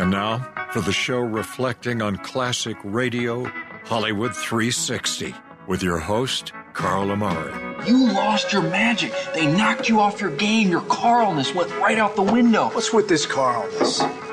And now for the show reflecting on classic radio, Hollywood 360, with your host, Carl Amari. You lost your magic. They knocked you off your game. Your Carlness went right out the window. What's with this Carlness?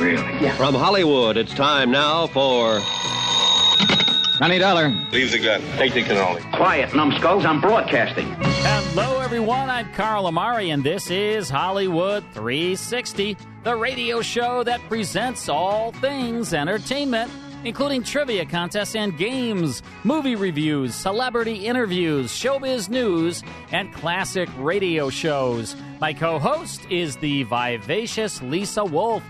Really? Yeah. From Hollywood, it's time now for $90. Leave the gun. Take the cannoli. Quiet, numbskulls. I'm broadcasting. Hello, everyone. I'm Carl Amari, and this is Hollywood 360, the radio show that presents all things entertainment, including trivia contests and games, movie reviews, celebrity interviews, showbiz news, and classic radio shows. My co-host is the vivacious Lisa Wolf.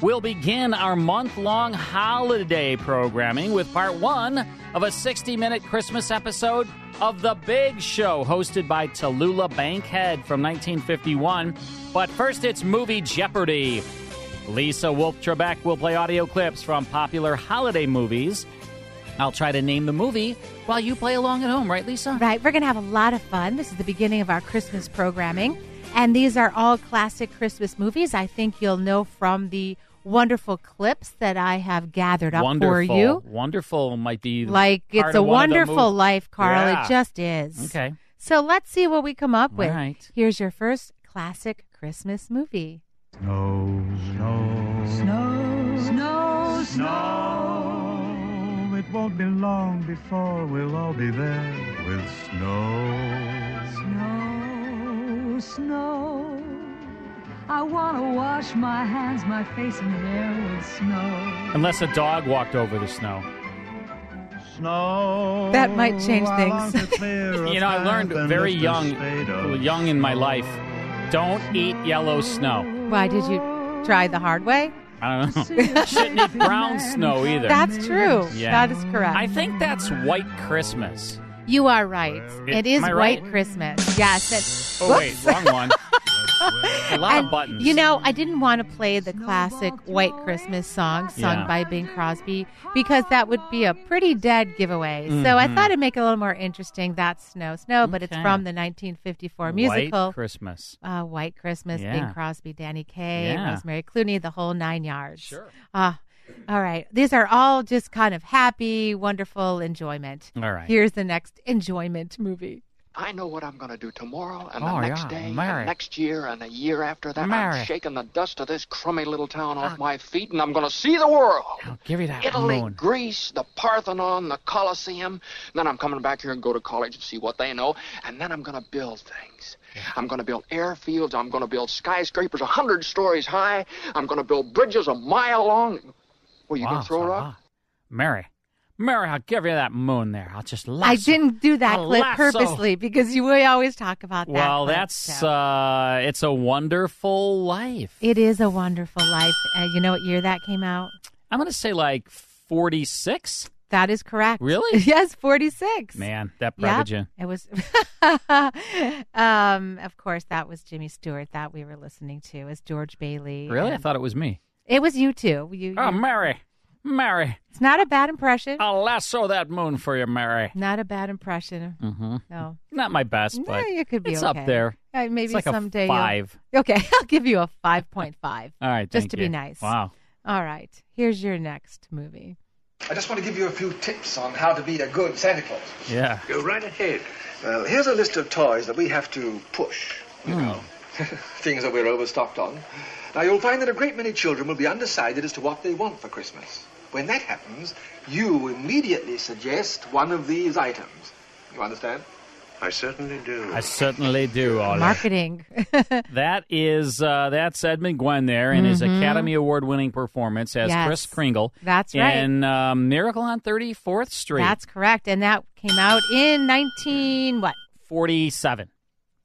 We'll begin our month-long holiday programming with part 1 of a 60-minute Christmas episode of The Big Show, hosted by Tallulah Bankhead from 1951. But first, it's Movie Jeopardy! Lisa Wolf Trebek will play audio clips from popular holiday movies. I'll try to name the movie while you play along at home, right, Lisa? Right. We're going to have a lot of fun. This is the beginning of our Christmas programming. And these are all classic Christmas movies. I think you'll know from the wonderful clips that I have gathered up for you. Wonderful might be like it's a wonderful life, Carl. Yeah. It just is. Okay. So let's see what we come up with. Right. Here's your first classic Christmas movie. Snow, snow, snow, snow, snow. It won't be long before we'll all be there with snow, snow. Snow, I want to wash my hands, my face and hair with snow. Unless a dog walked over the snow. Snow. That might change things. You know, I learned very young in my life, don't eat yellow snow. Why, did you try the hard way? I don't know. Shouldn't eat brown snow either. That's true. Yeah. That is correct. I think that's White Christmas. You are right. It is White Christmas. Yes. It's, oh, wait, wrong one. A lot of buttons. You know, I didn't want to play the classic White Christmas song sung by Bing Crosby because that would be a pretty dead giveaway. Mm-hmm. So I thought it'd make it a little more interesting. That's Snow, Snow, but it's from the 1954 musical. White Christmas. White Christmas, Bing Crosby, Danny Kaye, Rosemary Clooney, the whole 9 yards. Sure. All right. These are all just kind of happy, wonderful enjoyment. All right. Here's the next enjoyment movie. I know what I'm going to do tomorrow and the next day and next year and a year after that. I'm shaking the dust of this crummy little town off my feet, and I'm going to see the world. I'll give you that Italy, moon. Greece, the Parthenon, the Colosseum. And then I'm coming back here and go to college and see what they know. And then I'm going to build things. I'm going to build airfields. I'm going to build skyscrapers 100 stories high. I'm going to build bridges a mile long. Well, you can throw it off? Mary, I'll give you that moon there. I'll just lasso. I didn't do that clip purposely because we always talk about that. Well, it's a wonderful life. It is a wonderful life. You know what year that came out? I'm going to say like 46. That is correct. Really? Yes, 46. Man, that bugged you. It was. Of course, that was Jimmy Stewart that we were listening to as George Bailey. Really? I thought it was me. It was you two. Mary. It's not a bad impression. I'll lasso that moon for you, Mary. Not a bad impression. Mm-hmm. No. Not my best, but it could be it's okay. Up there. Maybe it's like someday a 5. Okay, I'll give you a 5.5. All right, just to be nice. Wow. All right, here's your next movie. I just want to give you a few tips on how to be a good Santa Claus. Yeah. Go right ahead. Well, here's a list of toys that we have to push, you know. Things that we're overstocked on. Now, you'll find that a great many children will be undecided as to what they want for Christmas. When that happens, you immediately suggest one of these items. You understand? I certainly do, Ollie. Marketing. That's Edmund Gwenn there in his Academy Award-winning performance as Chris Kringle. That's right. In Miracle on 34th Street. That's correct. And that came out in 47.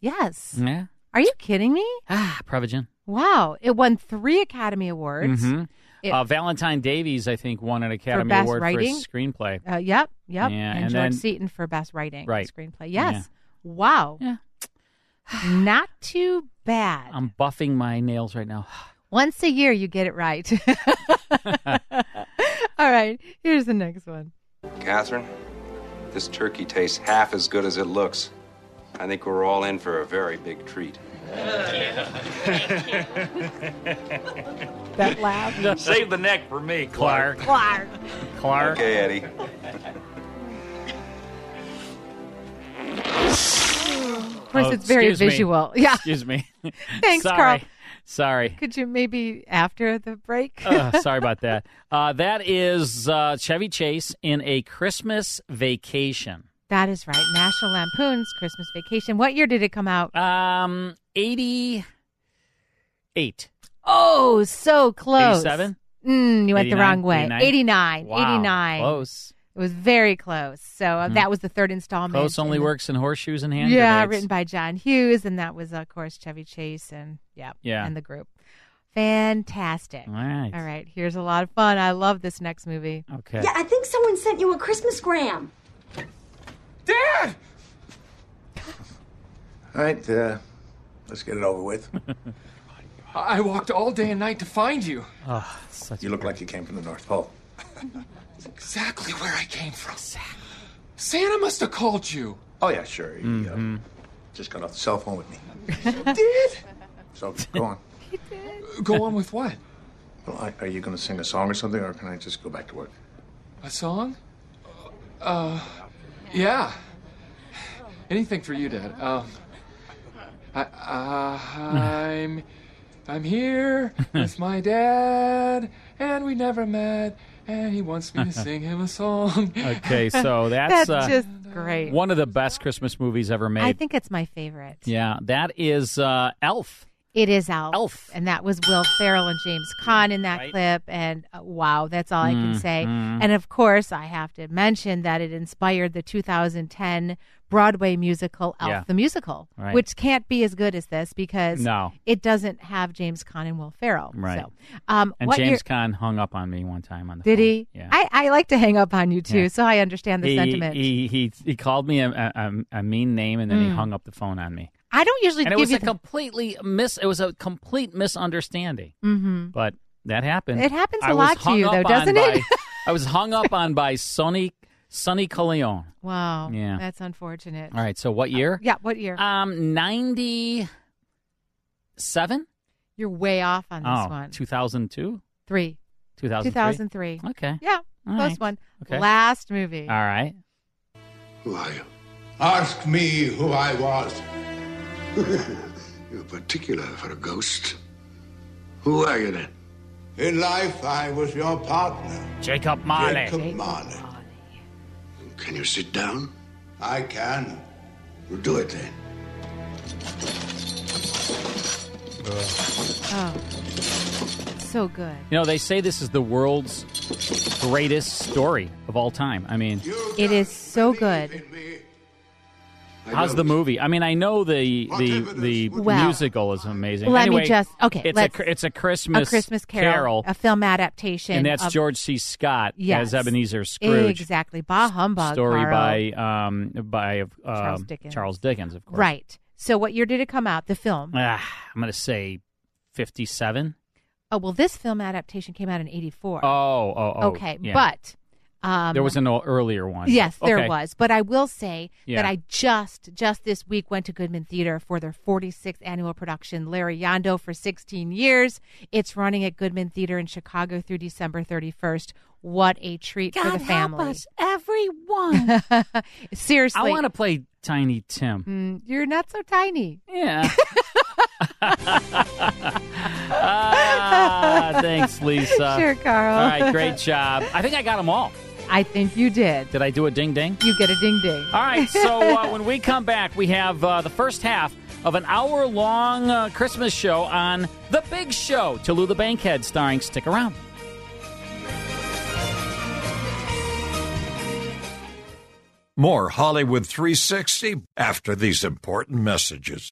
Yes. Yeah. Are you kidding me? Prevagen. Wow. It won 3 Academy Awards. Mm-hmm. Valentine Davies, I think, won an Academy Award for his screenplay. Yep. Yeah, and George Seaton for best writing screenplay. Yes. Yeah. Wow. Yeah. Not too bad. I'm buffing my nails right now. Once a year, you get it right. All right, here's the next one. Catherine, this turkey tastes half as good as it looks. I think we're all in for a very big treat. That laugh. No, save the neck for me, Clark. Okay, Eddie. Of course, it's very visual. Me. Yeah. Excuse me. Thanks, Carl. Sorry. Could you maybe after the break? Sorry about that. That is Chevy Chase in A Christmas Vacation. That is right. National Lampoon's Christmas Vacation. What year did it come out? 88. Oh, so close. 87? You went the wrong way. 89. Wow. 89. Close. It was very close. So that was the third installment. Close only works in horseshoes and hand grenades. Yeah, written by John Hughes, and that was, of course, Chevy Chase and the group. Fantastic. All right, here's a lot of fun. I love this next movie. Okay. Yeah, I think someone sent you a Christmas gram. Dad! All right, let's get it over with. I walked all day and night to find you. Oh, you look like you came from the North Pole. Exactly where I came from. Santa must have called you. Oh, yeah, sure. He just got off the cell phone with me. He did? So, go on. He did. Go on with what? Well, are you going to sing a song or something, or can I just go back to work? A song? Yeah. Anything for you, Dad. I'm here with my dad, and we never met. And he wants me to sing him a song. Okay, so that's just great. One of the best Christmas movies ever made. I think it's my favorite. Yeah, that is Elf. It is Elf. And that was Will Ferrell and James Caan in that clip. And wow, that's all I can say. And of course, I have to mention that it inspired the 2010 Broadway musical Elf the Musical, which can't be as good as this because it doesn't have James Caan and Will Ferrell. Right. So, and James Caan hung up on me one time on the phone. Did he? Yeah. I like to hang up on you, too, so I understand the sentiment. He called me a mean name, and then he hung up the phone on me. I don't usually give you... It was a complete misunderstanding. Mm-hmm. But that happened. It happens a lot to you, though, doesn't it? I was hung up on by Sonny Colleone. Wow. Yeah. That's unfortunate. All right. So what year? What year? 97? You're way off on this one. 2002? 2003. Okay. Yeah. All close one. Okay. Last movie. All right. Who are you? Ask me who I was. You're particular for a ghost. Who are you then? In life, I was your partner. Jacob Marley. Can you sit down? I can. We'll do it then. Oh, so good. You know, they say this is the world's greatest story of all time. I mean, it is so good. How's the movie? I mean, I know the musical is amazing. It's a Christmas Carol, a film adaptation, and that's George C. Scott as Ebenezer Scrooge. Exactly, bah humbug. Story by Charles Dickens, of course. Right. So, what year did it come out? The film? I'm going to say 57. Oh well, this film adaptation came out in 84. Oh. Okay, yeah. But. There was an earlier one. Yes, there was. But I will say that I just this week went to Goodman Theater for their 46th annual production, Larry Yondo for 16 years. It's running at Goodman Theater in Chicago through December 31st. What a treat for the family. God help us, everyone. Seriously. I want to play Tiny Tim. You're not so tiny. Yeah. Thanks, Lisa. Sure, Carl. All right, great job. I think I got them all. I think you did. Did I do a ding-ding? You get a ding-ding. All right, so when we come back, we have the first half of an hour-long Christmas show on The Big Show. Tallulah Bankhead starring. Stick around. More Hollywood 360 after these important messages.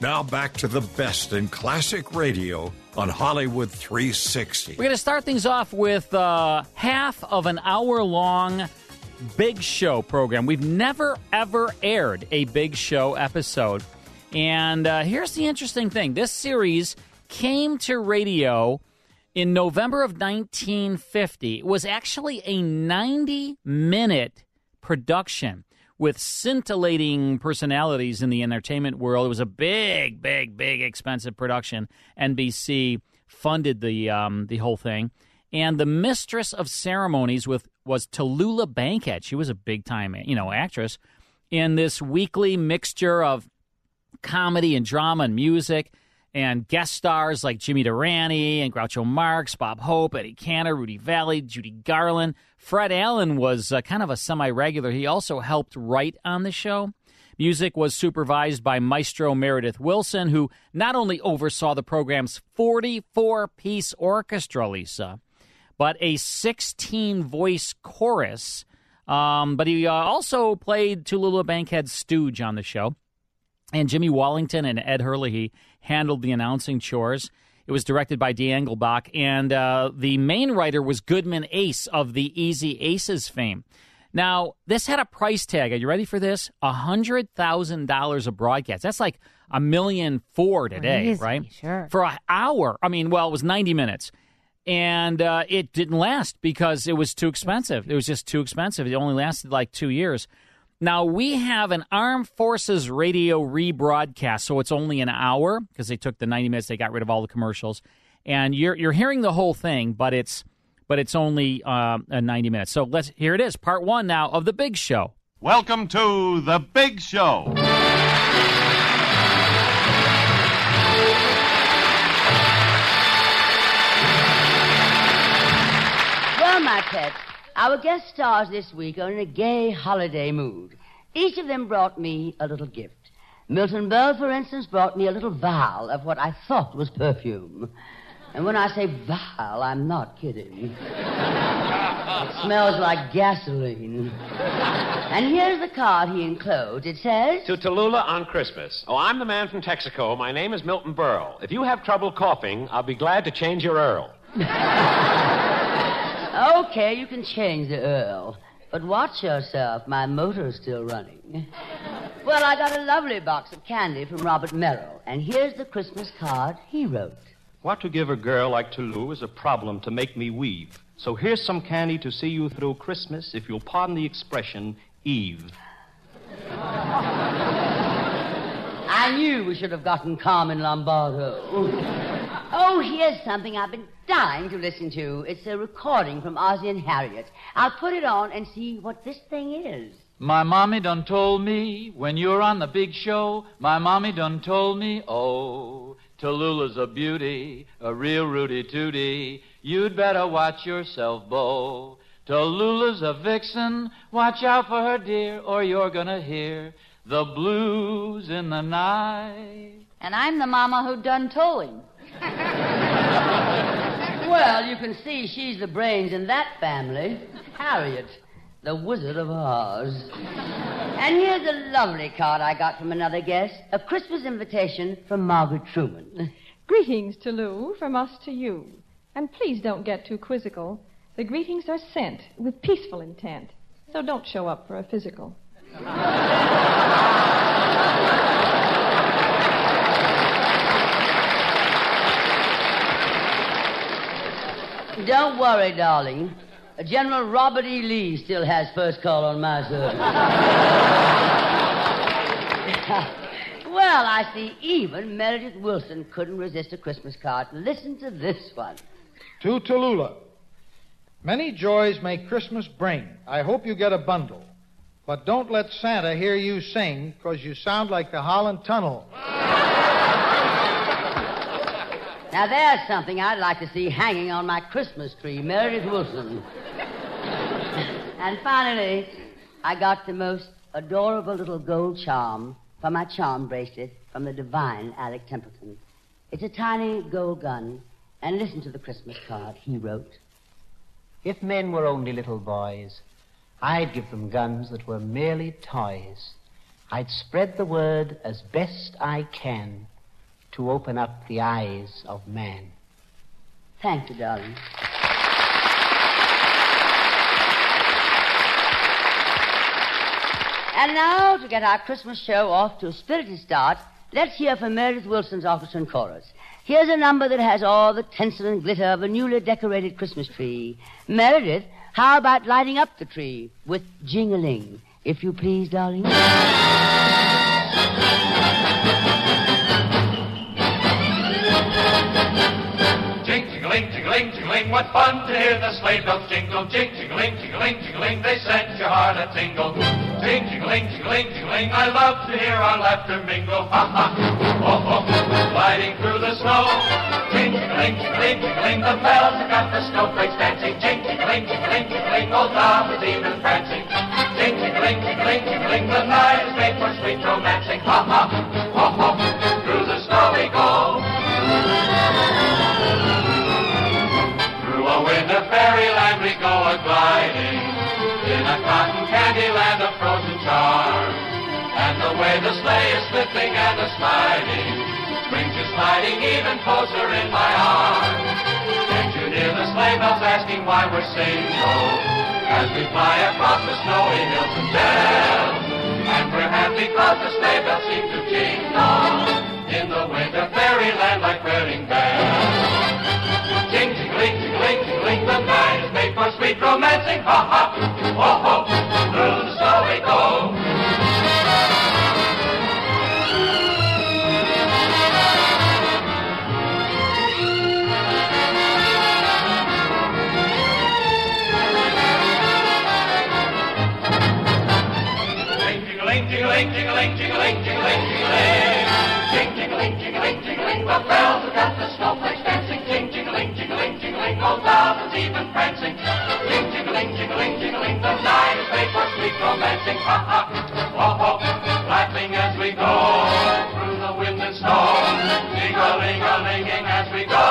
Now back to the best in classic radio on Hollywood 360. We're going to start things off with half of an hour-long Big Show program. We've never, ever aired a Big Show episode. And here's the interesting thing. This series came to radio in November of 1950. It was actually a 90-minute production with scintillating personalities in the entertainment world. It was a big, big, big expensive production. NBC funded the whole thing. And the mistress of ceremonies was Tallulah Bankhead. She was a big-time, actress in this weekly mixture of comedy and drama and music and guest stars like Jimmy Durante and Groucho Marx, Bob Hope, Eddie Cantor, Rudy Vallee, Judy Garland. Fred Allen was kind of a semi-regular. He also helped write on the show. Music was supervised by Maestro Meredith Wilson, who not only oversaw the program's 44-piece orchestra, Lisa, but a 16-voice chorus. But he also played Tallulah Bankhead's stooge on the show. And Jimmy Wallington and Ed Herlihy handled the announcing chores. It was directed by Dee Engelbach. And the main writer was Goodman Ace of the Easy Aces fame. Now, this had a price tag. Are you ready for this? $100,000 a broadcast. That's like $1.4 million today, crazy, right? Sure. For an hour. It was 90 minutes. And it didn't last because it was too expensive. It was just too expensive. It only lasted like 2 years. Now, we have an Armed Forces radio rebroadcast, so it's only an hour because they took the 90 minutes. They got rid of all the commercials. And you're hearing the whole thing, but it's only 90 minutes. So here it is, part one now of The Big Show. Welcome to The Big Show. My pets, our guest stars this week are in a gay holiday mood. Each of them brought me a little gift. Milton Berle, for instance, brought me a little vial of what I thought was perfume. And when I say vial, I'm not kidding. It smells like gasoline. And here's the card he enclosed. It says, "To Tallulah on Christmas. Oh, I'm the man from Texaco. My name is Milton Berle. If you have trouble coughing, I'll be glad to change your Earl." Okay, you can change the Earl. But watch yourself. My motor's still running. Well, I got a lovely box of candy from Robert Merrill. And here's the Christmas card he wrote. What to give a girl like Tallulah is a problem to make me weave. So here's some candy to see you through Christmas, if you'll pardon the expression, Eve. I knew we should have gotten Carmen Lombardo. Oh, here's something I've been dying to listen to. It's a recording from Ozzie and Harriet. I'll put it on and see what this thing is. My mommy done told me, when you're on the big show, my mommy done told me, oh, Tallulah's a beauty, a real rooty-tooty. You'd better watch yourself, Bo. Tallulah's a vixen, watch out for her, dear, or you're gonna hear the blues in the night. And I'm the mama who done told him. Well, you can see she's the brains in that family. Harriet, the Wizard of Oz. And here's a lovely card I got from another guest, a Christmas invitation from Margaret Truman. Greetings, Tallulah, from us to you. And please don't get too quizzical. The greetings are sent with peaceful intent, so don't show up for a physical. don't worry, darling. General Robert E. Lee still has first call on my service. Well, I see even Meredith Wilson couldn't resist a Christmas card. Listen to this one. To Tallulah. Many joys may Christmas bring. I hope you get a bundle. But don't let Santa hear you sing, because you sound like the Holland Tunnel. Now, there's something I'd like to see hanging on my Christmas tree, Meredith Wilson. And finally, I got the most adorable little gold charm for my charm bracelet from the divine Alec Templeton. It's a tiny gold gun, and listen to the Christmas card he wrote. If men were only little boys, I'd give them guns that were merely toys. I'd spread the word as best I can to open up the eyes of man. Thank you, darling. And now, to get our Christmas show off to a spirited start, let's hear from Meredith Wilson's orchestra and chorus. Here's a number that has all the tinsel and glitter of a newly decorated Christmas tree. Meredith, how about lighting up the tree with jingling, if you please, darling? Jingling, jingling, what fun to hear the sleigh bells jingle. Jing, jingling, jingling, jingling, they set your heart a tingle. Jing, jingling, jingling, jingling, I love to hear our laughter mingle. Ha, ha, oh, oh, gliding through the snow. Jing, jingling, jingling, jingling, the bells have got the snowflakes dancing. Jing, jingling, jingling, jingling, old love is even prancing. Jing, jingling, jingling, jingling, the night is made for sweet romancing. Ha, ha, oh, oh, through the snow we go. Into fairyland we go a-gliding, in a cotton candy land of frozen charms. And the way the sleigh is slipping and a-sliding brings you sliding even closer in my arms. Can't you hear the sleigh bells asking why we're singing oh, as we fly across the snowy hills and dells? And we're happy cause the sleigh bells seem to jingle in the winter fairyland like wedding bells. The night is made for sweet romancing, ha ha, ho ho, through the snow we go. Jing, jingling, jingling, jingling, jingling, jingling, jingling. Jing, jingling, jingling, jingling, the bells have got the snowflakes dancing. Jing, jingling, jingling, jingling, oh love. Even prancing, jing, jingling, jingling, jingling, the night is made for sweet romancing, ha ha, oh oh, laughing as we go through the wind and snow, jingling, a linging as we go.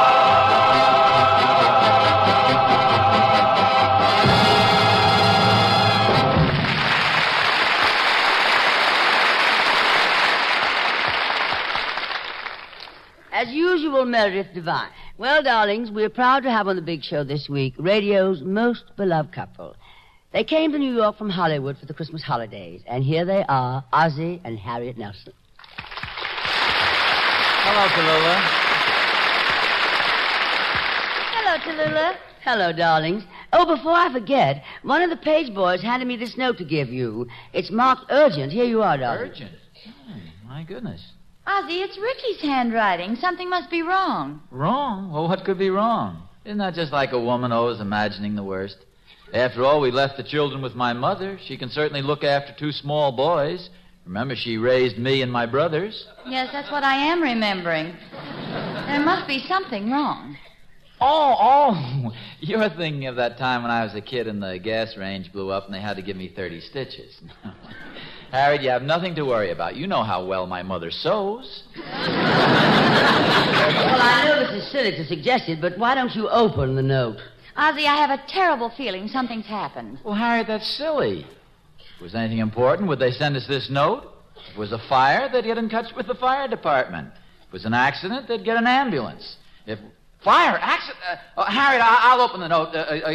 As usual, Meredith Devine. Well, darlings, we're proud to have on the Big Show this week radio's most beloved couple. They came to New York from Hollywood for the Christmas holidays, and here they are, Ozzie and Harriet Nelson. Hello, Tallulah. Hello, Tallulah. Hello, darlings. Oh, before I forget, one of the page boys handed me this note to give you. It's marked urgent. Here you are, darling. Urgent? Oh, my goodness. Ozzie, it's Ricky's handwriting. Something must be wrong. Wrong? Well, what could be wrong? Isn't that just like a woman always imagining the worst? After all, we left the children with my mother. She can certainly look after two small boys. Remember, she raised me and my brothers. Yes, that's what I am remembering. There must be something wrong. Oh, you're thinking of that time when I was a kid and the gas range blew up and they had to give me 30 stitches. Harriet, you have nothing to worry about. You know how well my mother sews. Well, I know this is silly to suggest it, but why don't you open the note? Ozzie, I have a terrible feeling something's happened. Well, Harriet, that's silly. If it was anything important, would they send us this note? If it was a fire, they'd get in touch with the fire department. If it was an accident, they'd get an ambulance. If... Fire, accident. Harriet, I'll open the note.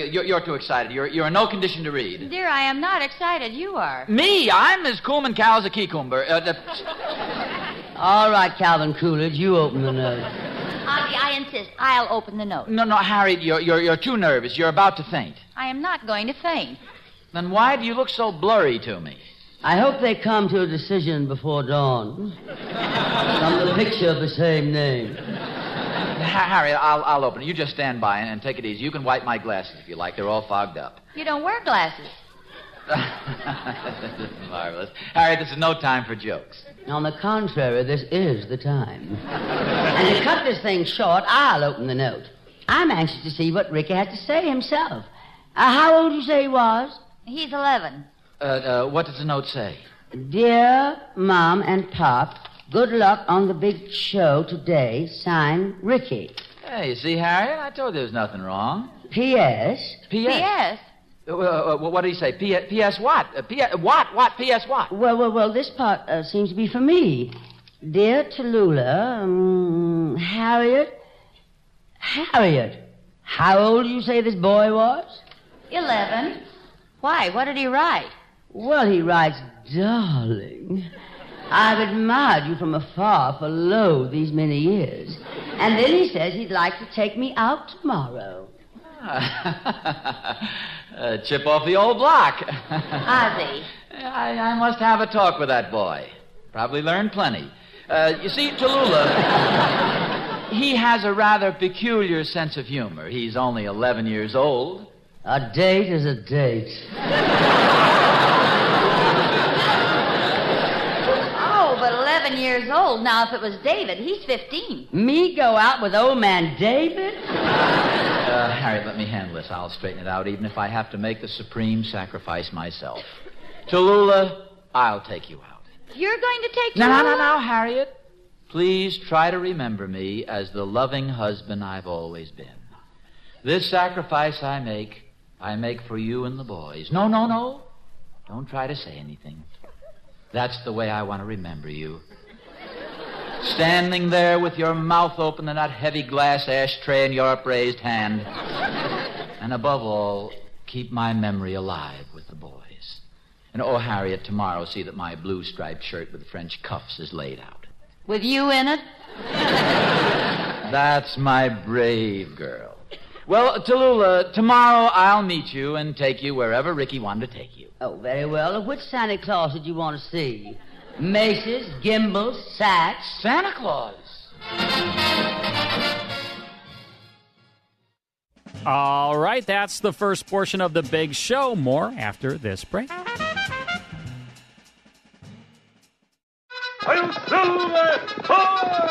You're too excited. You're in no condition to read. Dear, I am not excited. You are. Me? I'm as cool and cow as a cucumber. All right, Calvin Coolidge, you open the note. Ozzie, I insist. I'll open the note. No, Harriet, you're too nervous. You're about to faint. I am not going to faint. Then why do you look so blurry to me? I hope they come to a decision before dawn. From the picture of the same name. Harriet, I'll open it. You just stand by and take it easy. You can wipe my glasses if you like. They're all fogged up. You don't wear glasses. This is marvelous. Harriet, this is no time for jokes. On the contrary, this is the time. And to cut this thing short, I'll open the note. I'm anxious to see what Ricky had to say himself. How old you say he was? He's 11. What does the note say? Dear Mom and Pop, good luck on the big show today. Signed, Ricky. Hey, you see, Harriet? I told you there was nothing wrong. P.S. P.S.? P.S.? What did he say? P.S. what? P.S. what? What? P.S. what? Well, this part seems to be for me. Dear Tallulah, Harriet, how old do you say this boy was? 11. Why? What did he write? Well, he writes, darling, I've admired you from afar for lo these many years. And then he says he'd like to take me out tomorrow. Chip off the old block. Ozzie. I must have a talk with that boy. Probably learned plenty. You see, Tallulah, he has a rather peculiar sense of humor. He's only 11 years old. A date is a date. Oh, but 11 years old. Now, if it was David, he's 15. Me go out with old man David? Harriet, let me handle this. I'll straighten it out, even if I have to make the supreme sacrifice myself. Tallulah, I'll take you out. You're going to take me out? No, Harriet. Please try to remember me as the loving husband I've always been. This sacrifice I make for you and the boys. No. Don't try to say anything. That's the way I want to remember you. Standing there with your mouth open and that heavy glass ashtray in your upraised hand. And above all, keep my memory alive with the boys. And, oh, Harriet, tomorrow see that my blue-striped shirt with French cuffs is laid out. With you in it? That's my brave girl. Well, Tallulah, tomorrow I'll meet you and take you wherever Ricky wanted to take you. Oh, very well. Which Santa Claus did you want to see? Maces, Gimbals, Sacks. Santa Claus. All right, that's the first portion of The Big Show. More after this break. I'm Silver Fox!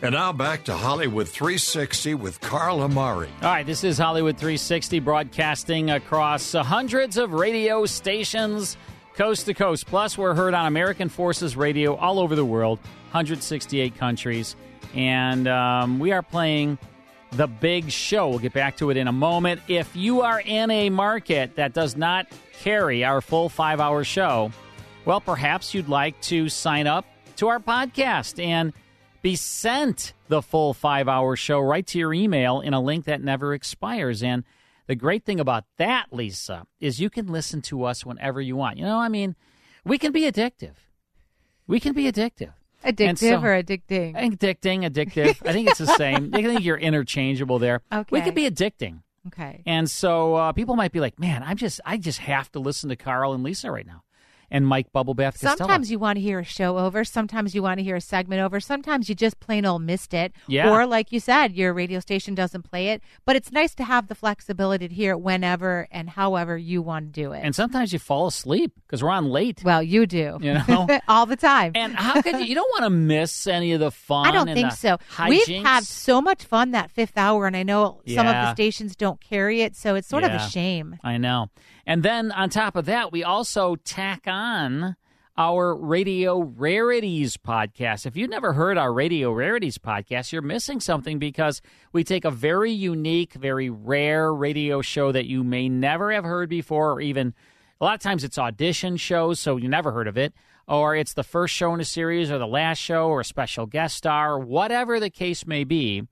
And now back to Hollywood 360 with Carl Amari. All right, this is Hollywood 360 broadcasting across hundreds of radio stations coast to coast. Plus, we're heard on American Forces Radio all over the world, 168 countries. And we are playing The Big Show. We'll get back to it in a moment. If you are in a market that does not carry our full 5-hour show, well, perhaps you'd like to sign up to our podcast and be sent the full 5-hour show right to your email in a link that never expires. And the great thing about that, Lisa, is you can listen to us whenever you want. You know, I mean, we can be addictive. We can be addictive. Addictive so, or addicting? Addictive. I think it's the same. I think you're interchangeable there. Okay. We can be addicting. Okay. And so people might be like, man, I just have to listen to Carl and Lisa right now. and Mike Bubblebath Costello. Sometimes you want to hear a show over. Sometimes you want to hear a segment over. Sometimes you just plain old missed it. Yeah. Or like you said, your radio station doesn't play it. But it's nice to have the flexibility to hear it whenever and however you want to do it. And sometimes you fall asleep because we're on late. Well, you do. You know? All the time. And how could you? You don't want to miss any of the fun. I don't think so. We've had so much fun that fifth hour, and I know some of the stations don't carry it, so it's sort of a shame. I know. And then on top of that, we also tack on our Radio Rarities podcast. If you've never heard our Radio Rarities podcast, you're missing something, because we take a very unique, very rare radio show that you may never have heard before, or even a lot of times it's audition shows, so you never heard of it, or it's the first show in a series or the last show or a special guest star, or whatever the case may be.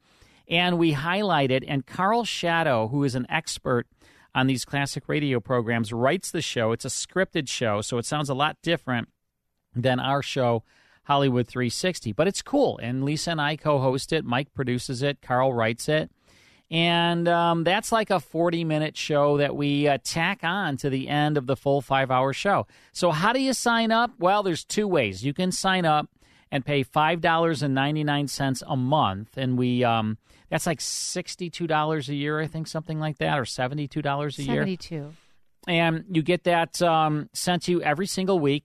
And we highlight it, and Carl Shadow, who is an expert on these classic radio programs, writes the show. It's a scripted show, so it sounds a lot different than our show, Hollywood 360. But it's cool, and Lisa and I co-host it. Mike produces it. Carl writes it. And that's like a 40-minute show that we tack on to the end of the full 5-hour show. So how do you sign up? Well, there's two ways. You can sign up and pay $5.99 a month, and we that's like $62 a year, I think, something like that, or $72 a year. $72. And you get that sent to you every single week.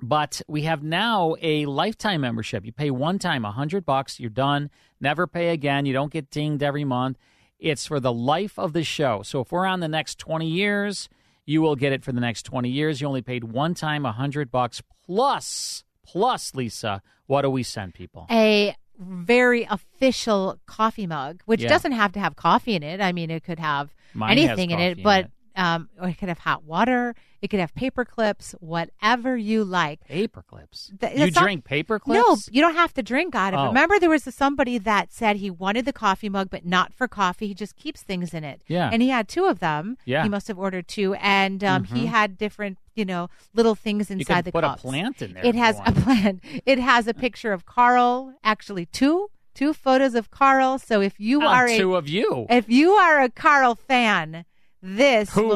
But we have now a lifetime membership. You pay one time, $100, you're done. Never pay again. You don't get dinged every month. It's for the life of the show. So if we're on the next 20 years, you will get it for the next 20 years. You only paid one time, $100 plus, Lisa, what do we send people? A very official coffee mug, which doesn't have to have coffee in it. I mean, it could have anything in it, but or it could have hot water. It could have paper clips, whatever you like. Paper clips? You drink paper clips? No, you don't have to drink out of it. Remember, there was somebody that said he wanted the coffee mug, but not for coffee. He just keeps things in it. Yeah. And he had two of them. Yeah. He must have ordered two. And he had different, little things inside the cups. You could put a plant in there. It has a plant. It has a picture of Carl, actually two photos of Carl. So if you are two of you. If you are a Carl fan... Who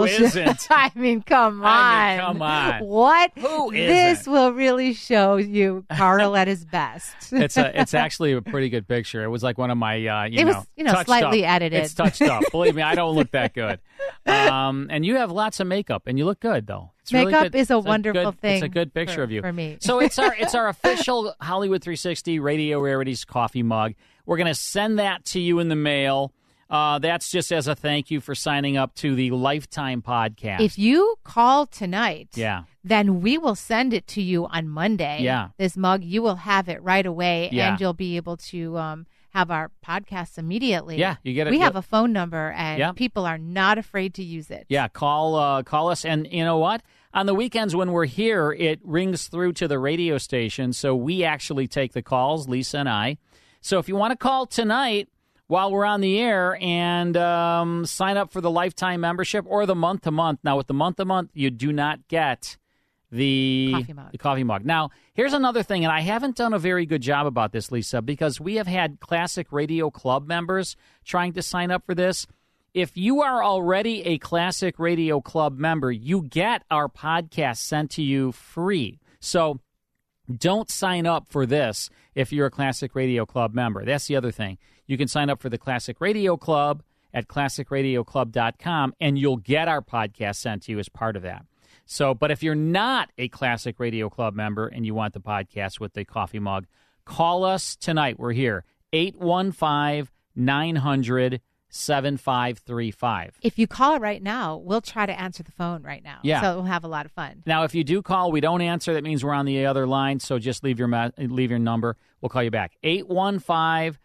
isn't? I mean, come on. What? Who isn't? This will really show you Carl at his best. It's actually a pretty good picture. It was like one of my, slightly edited. It's touched up. Believe me, I don't look that good. And you have lots of makeup, and you look good, though. Makeup is a wonderful thing. It's a good picture of you. For me. So it's our official Hollywood 360 Radio Rarities coffee mug. We're going to send that to you in the mail. That's just as a thank you for signing up to the Lifetime podcast. If you call tonight, then we will send it to you on Monday. Yeah. This mug, you will have it right away, and you'll be able to have our podcast immediately. Yeah, you get it. We have a phone number, and people are not afraid to use it. Yeah, call us, and you know what? On the weekends when we're here, it rings through to the radio station, so we actually take the calls, Lisa and I. So if you want to call tonight, while we're on the air, and sign up for the lifetime membership or the month-to-month. Now, with the month-to-month, you do not get the coffee mug. Now, here's another thing, and I haven't done a very good job about this, Lisa, because we have had Classic Radio Club members trying to sign up for this. If you are already a Classic Radio Club member, you get our podcast sent to you free. So don't sign up for this if you're a Classic Radio Club member. That's the other thing. You can sign up for the Classic Radio Club at classicradioclub.com, and you'll get our podcast sent to you as part of that. So, but if you're not a Classic Radio Club member and you want the podcast with the coffee mug, call us tonight. We're here, 815-900-7535. If you call right now, we'll try to answer the phone right now. Yeah. So we'll have a lot of fun. Now, if you do call, we don't answer. That means we're on the other line, so just leave your number. We'll call you back. 815-900-7535.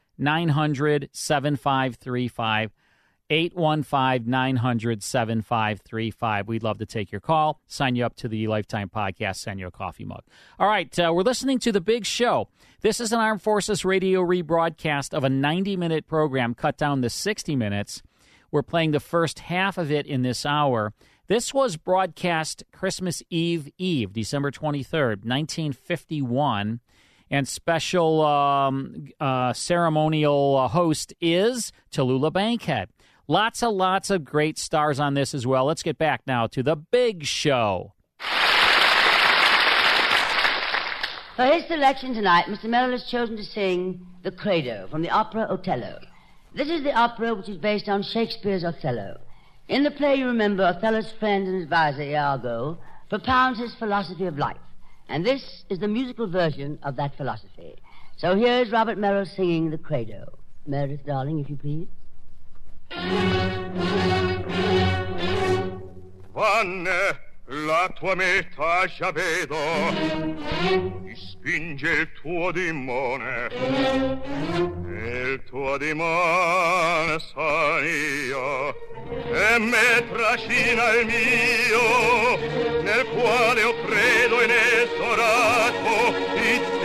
815-900-7535. We'd love to take your call, sign you up to the Lifetime Podcast, send you a coffee mug. All right, we're listening to The Big Show. This is an Armed Forces radio rebroadcast of a 90-minute program cut down to 60 minutes. We're playing the first half of it in this hour. This was broadcast Christmas Eve, December 23rd, 1951. And special ceremonial host is Tallulah Bankhead. Lots of great stars on this as well. Let's get back now to The Big Show. For his selection tonight, Mr. Merrill has chosen to sing the Credo from the opera Othello. This is the opera which is based on Shakespeare's Othello. In the play, you remember, Othello's friend and advisor, Iago, propounds his philosophy of life. And this is the musical version of that philosophy. So here's Robert Merrill singing the Credo. Meredith, darling, if you please. Vanne, la tua meta già vedo, ti spinge il tuo demone, e il tuo demone sono io, e me trascina il mio, nel quale io credo inesorato di Dio.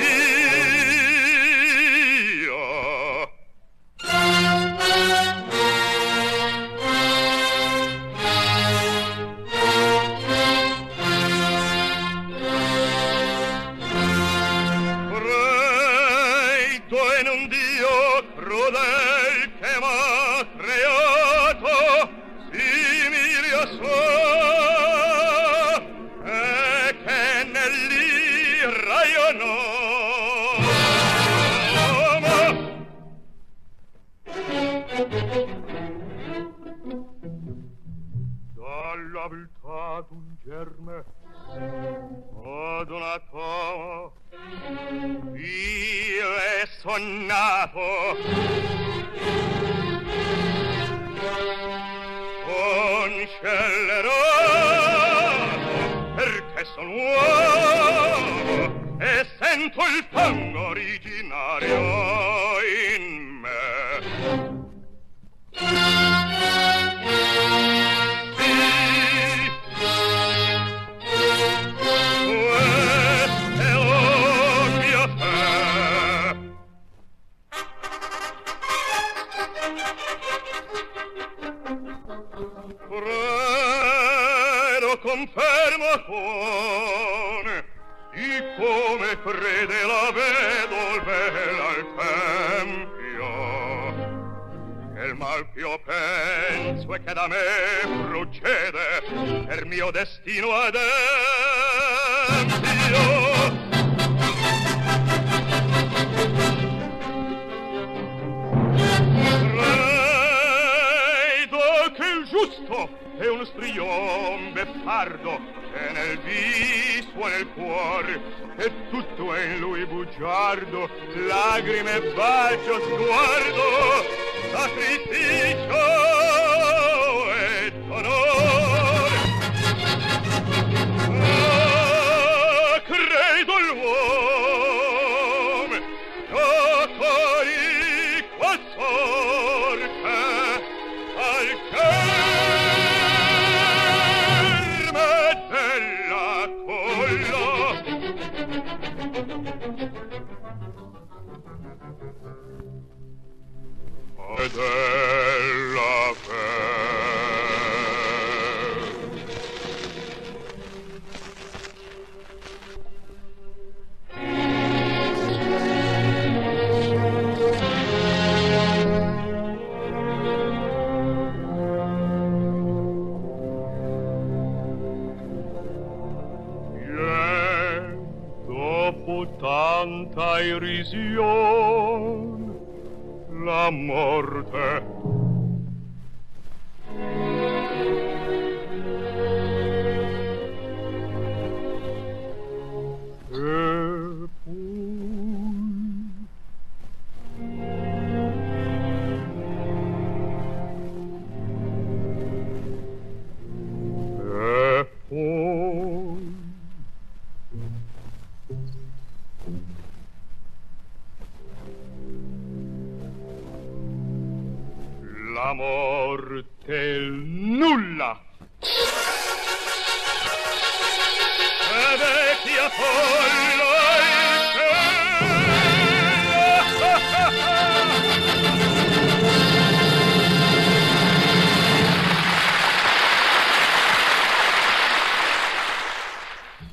Donato, io è sonnato scelerato perché sono uomo e sento il fango originario in me. Confermo con di come crede la vedova al tempio che il mal che io penso e che da me procede per mio destino ad empio. Credo che il giusto è uno striombe pardo che nel viso e nel cuore e tutto è in lui bugiardo, lagrime, bacio, sguardo, sacrificio e onore. Ah, credo l'uomo dopo di qua sorte al che della fe. Dopo tanta irrisione la morte e poi la morte nulla e vecchia folla il cielo.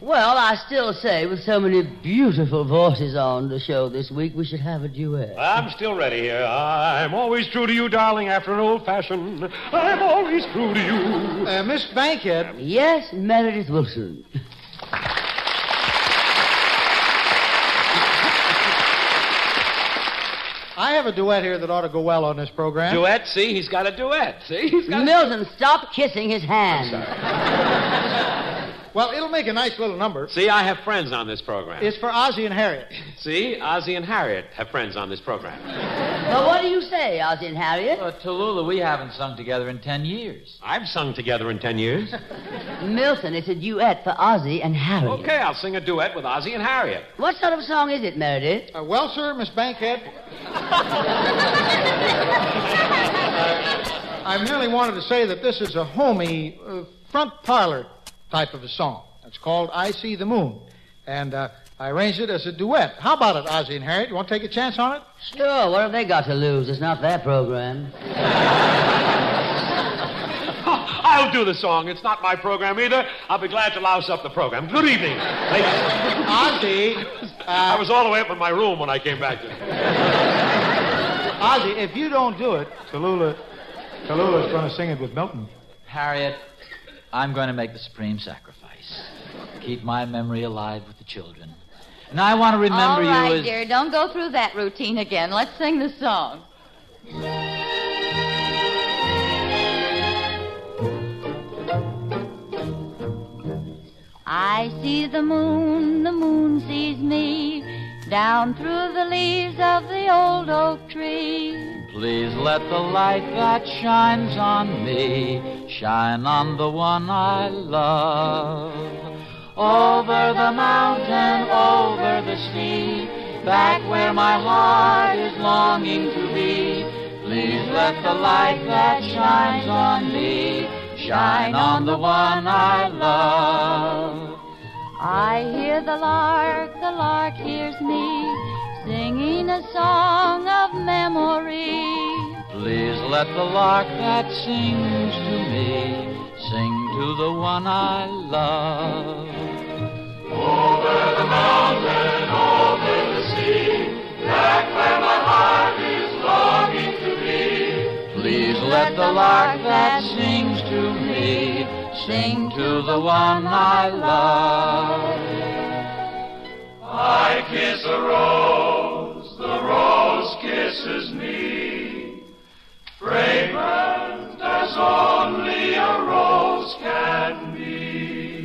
Well, I still say, with so many beautiful voices on the show this week, we should have a duet. I'm still ready here. I'm always true to you, darling, after an old-fashioned. I'm always true to you. Miss Bankhead. Yes, Meredith Wilson. I have a duet here that ought to go well on this program. Duet? See, he's got a duet. See, he's got Milton, stop kissing his hand. I'm sorry. Well, it'll make a nice little number. See, I have friends on this program. It's for Ozzie and Harriet. See, Ozzie and Harriet have friends on this program. Well, what do you say, Ozzie and Harriet? Tallulah, we haven't sung together in 10 years. I've sung together in 10 years. Milton, it's a duet for Ozzie and Harriet. Okay, I'll sing a duet with Ozzie and Harriet. What sort of song is it, Meredith? Well, sir, Miss Bankhead... I merely wanted to say that this is a homey, front parlor type of a song. It's called I See the Moon. And I arranged it as a duet. How about it, Ozzie and Harriet? You want to take a chance on it? Sure. What have they got to lose? It's not their program. I'll do the song. It's not my program either. I'll be glad to louse up the program. Good evening, ladies. Ozzie. I was all the way up in my room when I came back to it. Ozzie, if you don't do it, Tallulah's going to sing it with Milton. Harriet, I'm going to make the supreme sacrifice. Keep my memory alive with the children. And I want to remember you as... All right, dear, don't go through that routine again. Let's sing the song. I see the moon sees me, down through the leaves of the old oak tree. Please let the light that shines on me shine on the one I love. Over the mountain, over the sea, back where my heart is longing to be. Please let the light that shines on me shine on the one I love. I hear the lark hears me, singing a song of memory. Please let the lark that sings to me sing to the one I love. Over the mountain, over the sea, back where my heart is longing to be. Please let the lark that sings to me sing to the one I love. I kiss a rose, the rose kisses me, fragrant as only a rose can be.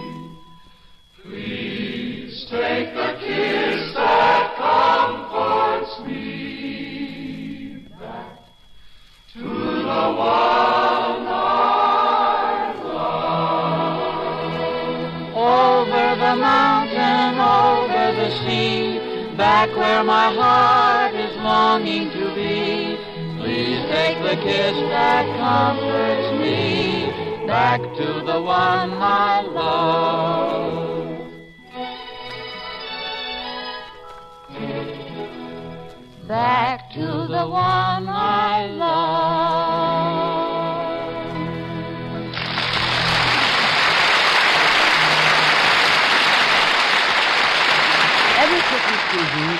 Please take the kiss that comforts me back to the one I love. Over the mountain, over the sea, back where my heart is longing to be. Please take the kiss that comforts me back to the one I love. Back to the one I love.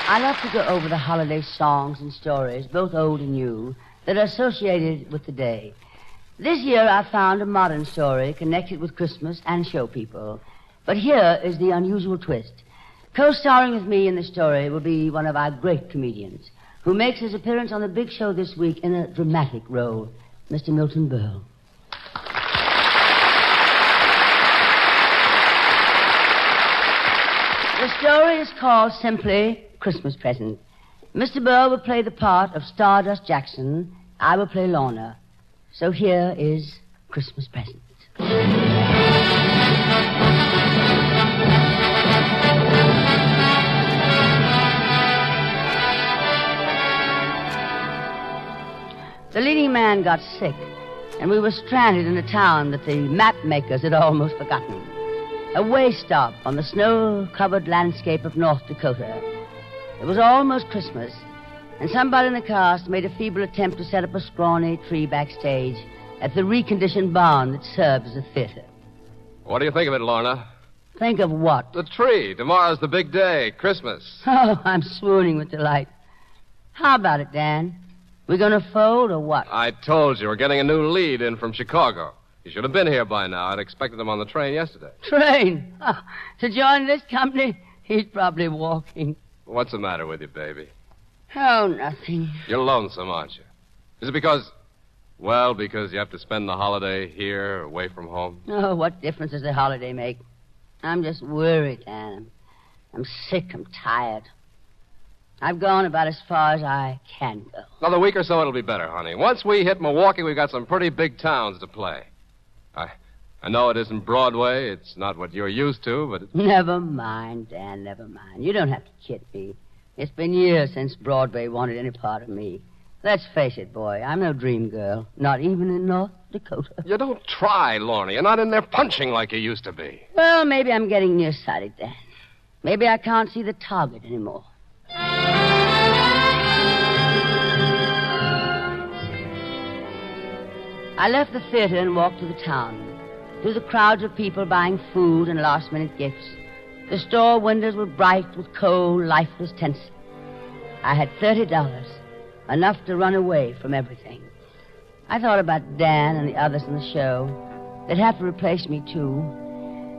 I love to go over the holiday songs and stories, both old and new, that are associated with the day. This year I found a modern story connected with Christmas and show people. But here is the unusual twist. Co-starring with me in the story will be one of our great comedians, who makes his appearance on The Big Show this week in a dramatic role, Mr. Milton Berle. The story is called simply Christmas Present. Mr. Berle will play the part of Stardust Jackson. I will play Lorna. So here is Christmas Present. The leading man got sick, and we were stranded in a town that the map makers had almost forgotten. A way stop on the snow-covered landscape of North Dakota. It was almost Christmas, and somebody in the cast made a feeble attempt to set up a scrawny tree backstage at the reconditioned barn that serves as a theater. What do you think of it, Lorna? Think of what? The tree. Tomorrow's the big day, Christmas. Oh, I'm swooning with delight. How about it, Dan? We're going to fold or what? I told you, we're getting a new lead in from Chicago. You should have been here by now. I'd expected him on the train yesterday. Train? Oh, to join this company? He's probably walking. What's the matter with you, baby? Oh, nothing. You're lonesome, aren't you? Is it because... Well, because you have to spend the holiday here, away from home? Oh, what difference does the holiday make? I'm just worried, Anne. I'm sick, I'm tired. I've gone about as far as I can go. Another week or so, it'll be better, honey. Once we hit Milwaukee, we've got some pretty big towns to play. I know it isn't Broadway. It's not what you're used to, but... Never mind, Dan, never mind. You don't have to kid me. It's been years since Broadway wanted any part of me. Let's face it, boy, I'm no dream girl. Not even in North Dakota. You don't try, Lorna. You're not in there punching like you used to be. Well, maybe I'm getting nearsighted, Dan. Maybe I can't see the target anymore. I left the theater and walked to the town, through the crowds of people buying food and last-minute gifts. The store windows were bright with cold, lifeless tents. I had $30, enough to run away from everything. I thought about Dan and the others in the show. They'd have to replace me, too,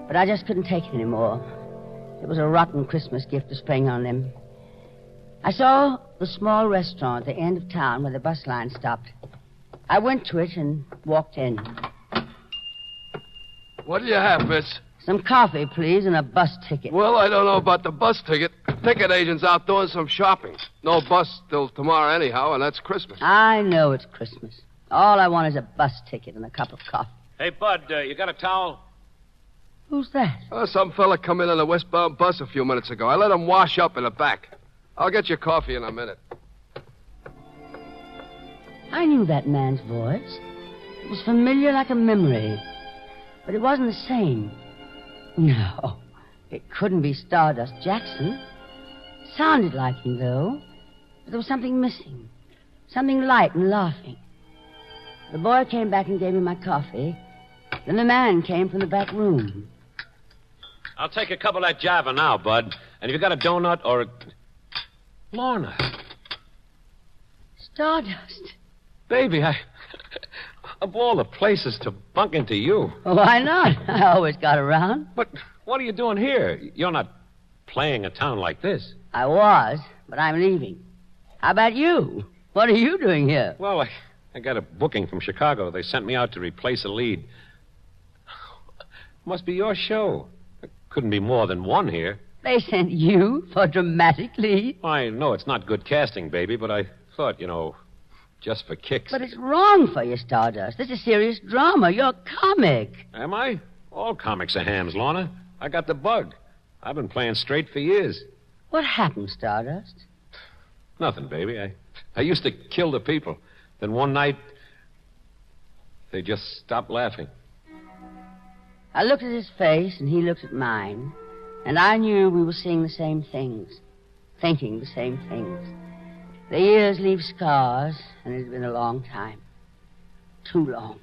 but I just couldn't take it anymore. It was a rotten Christmas gift to spring on them. I saw the small restaurant at the end of town where the bus line stopped. I went to it and walked in. What do you have, miss? Some coffee, please, and a bus ticket. Well, I don't know about the bus ticket. Ticket agent's out doing some shopping. No bus till tomorrow anyhow, and that's Christmas. I know it's Christmas. All I want is a bus ticket and a cup of coffee. Hey, Bud, you got a towel? Who's that? Oh, some fella come in on a westbound bus a few minutes ago. I let him wash up in the back. I'll get you coffee in a minute. I knew that man's voice. It was familiar like a memory. But it wasn't the same. No, it couldn't be Stardust Jackson. Sounded like him, though. But there was something missing. Something light and laughing. The boy came back and gave me my coffee. Then the man came from the back room. I'll take a cup of that java now, Bud. And if you got a donut or a... Lorna. Stardust. Baby, I... Of all the places to bunk into you. Well, why not? I always got around. But what are you doing here? You're not playing a town like this. I was, but I'm leaving. How about you? What are you doing here? Well, I got a booking from Chicago. They sent me out to replace a lead. Must be your show. There couldn't be more than one here. They sent you for dramatic lead? I know it's not good casting, baby, but I thought, you know... Just for kicks. But it's wrong for you, Stardust. This is serious drama. You're a comic. Am I? All comics are hams, Lorna. I got the bug. I've been playing straight for years. What happened, Stardust? Nothing, baby. I used to kill the people. Then one night, they just stopped laughing. I looked at his face, and he looked at mine. And I knew we were seeing the same things, thinking the same things. The years leave scars, and it's been a long time. Too long.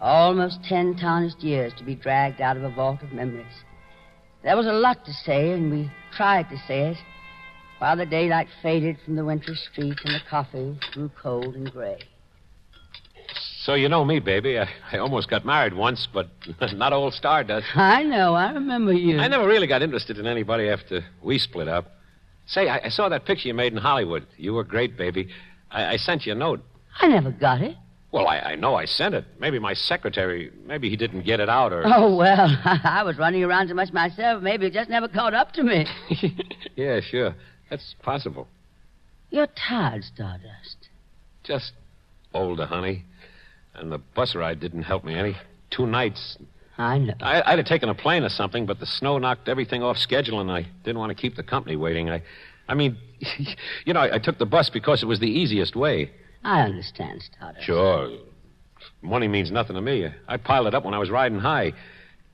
Almost 10 tarnished years to be dragged out of a vault of memories. There was a lot to say, and we tried to say it, while the daylight faded from the wintry street and the coffee grew cold and gray. So you know me, baby. I almost got married once, but not old Stardust. I know. I remember you. I never really got interested in anybody after we split up. Say, I saw that picture you made in Hollywood. You were great, baby. I sent you a note. I never got it. Well, I know I sent it. Maybe my secretary, maybe he didn't get it out or... Oh, well, I was running around so much myself. Maybe it just never caught up to me. Yeah, sure. That's possible. You're tired, Stardust. Just older, honey. And the bus ride didn't help me any. 2 nights... I know. I'd have taken a plane or something, but the snow knocked everything off schedule, and I didn't want to keep the company waiting. I mean, you know, I took the bus because it was the easiest way. I understand, Stardust. Sure. Money means nothing to me. I piled it up when I was riding high.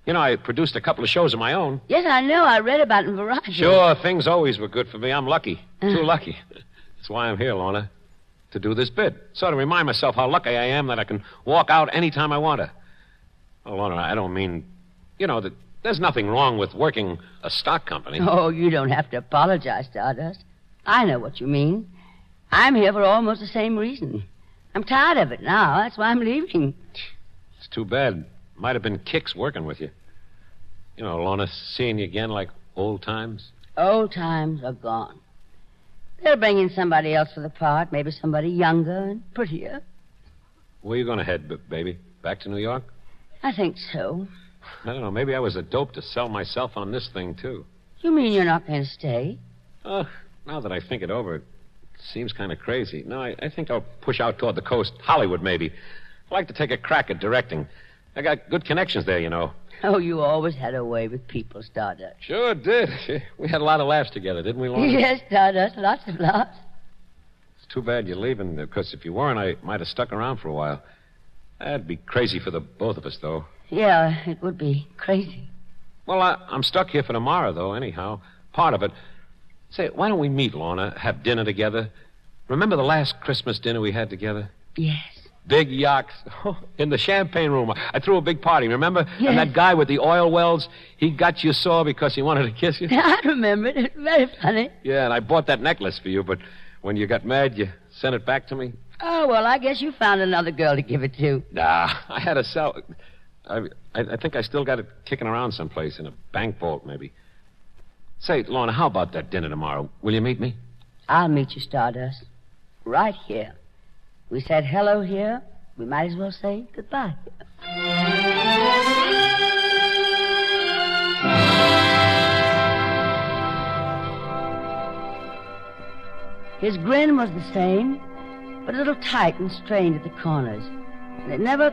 You know, I produced a couple of shows of my own. Yes, I know. I read about it in Variety. Sure, things always were good for me. I'm lucky. Too lucky. That's why I'm here, Lorna, to do this bit. Sort of remind myself how lucky I am that I can walk out any time I want to. Oh, Lorna, I don't mean... You know, that there's nothing wrong with working a stock company. Oh, you don't have to apologize, Stardust. I know what you mean. I'm here for almost the same reason. I'm tired of it now. That's why I'm leaving. It's too bad. Might have been kicks working with you. You know, Lorna, seeing you again like old times. Old times are gone. They'll bring in somebody else for the part, maybe somebody younger and prettier. Where are you going to head, baby? Back to New York? I think so. I don't know. Maybe I was a dope to sell myself on this thing, too. You mean you're not going to stay? Now that I think it over, it seems kind of crazy. No, I think I'll push out toward the coast. Hollywood, maybe. I'd like to take a crack at directing. I got good connections there, you know. Oh, you always had a way with people, Stardust. Sure did. We had a lot of laughs together, didn't we, Lorna? Yes, Stardust, lots of laughs. It's too bad you're leaving, because if you weren't, I might have stuck around for a while. That'd be crazy for the both of us, though. Yeah, it would be crazy. Well, I'm stuck here for tomorrow, though, anyhow. Part of it. Say, why don't we meet, Lorna, have dinner together? Remember the last Christmas dinner we had together? Yes. Big yachts in the champagne room. I threw a big party, remember? Yes. And that guy with the oil wells, he got you sore because he wanted to kiss you. I remember it. It's very funny. Yeah, and I bought that necklace for you, but when you got mad, you sent it back to me. Oh, well, I guess you found another girl to give it to. Nah, I had a cell. I think I still got it kicking around someplace in a bank vault, maybe. Say, Lorna, how about that dinner tomorrow? Will you meet me? I'll meet you, Stardust. Right here. We said hello here. We might as well say goodbye. His grin was the same, but a little tight and strained at the corners, and it never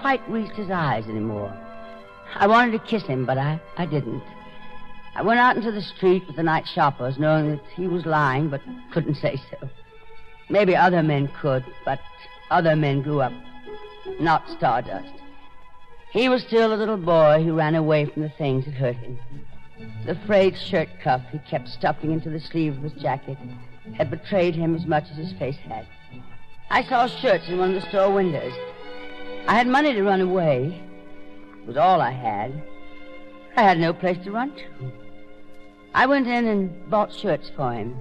quite reached his eyes anymore. I wanted to kiss him, but I didn't. I went out into the street with the night shoppers, knowing that he was lying, but couldn't say so. Maybe other men could, but other men grew up, not Stardust. He was still a little boy who ran away from the things that hurt him. The frayed shirt cuff he kept stuffing into the sleeve of his jacket had betrayed him as much as his face had. I saw shirts in one of the store windows. I had money to run away. It was all I had. I had no place to run to. I went in and bought shirts for him.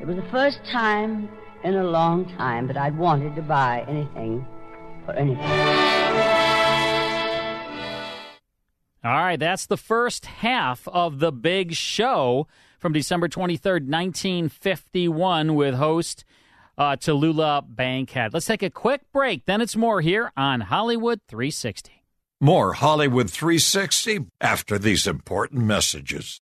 It was the first time in a long time that I'd wanted to buy anything for anything. All right, that's the first half of The Big Show from December 23rd, 1951, with host Tallulah Bankhead. Let's take a quick break, then it's more here on Hollywood 360. More Hollywood 360 after these important messages.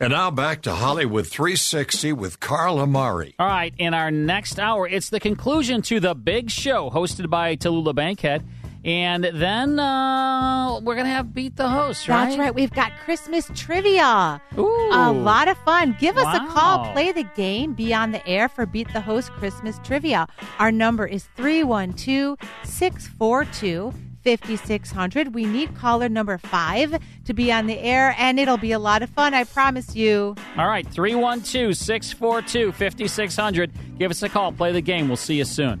And now back to Hollywood 360 with Carl Amari. All right, in our next hour, it's the conclusion to The Big Show, hosted by Tallulah Bankhead. And then we're going to have Beat the Host, right? That's right. We've got Christmas trivia. Ooh. A lot of fun. Give us a call. Play the game. Be on the air for Beat the Host Christmas trivia. Our number is 312-642-5600. We need caller number 5 to be on the air, and it'll be a lot of fun, I promise you. All right, 312-642-5600. Give us a call. Play the game. We'll see you soon.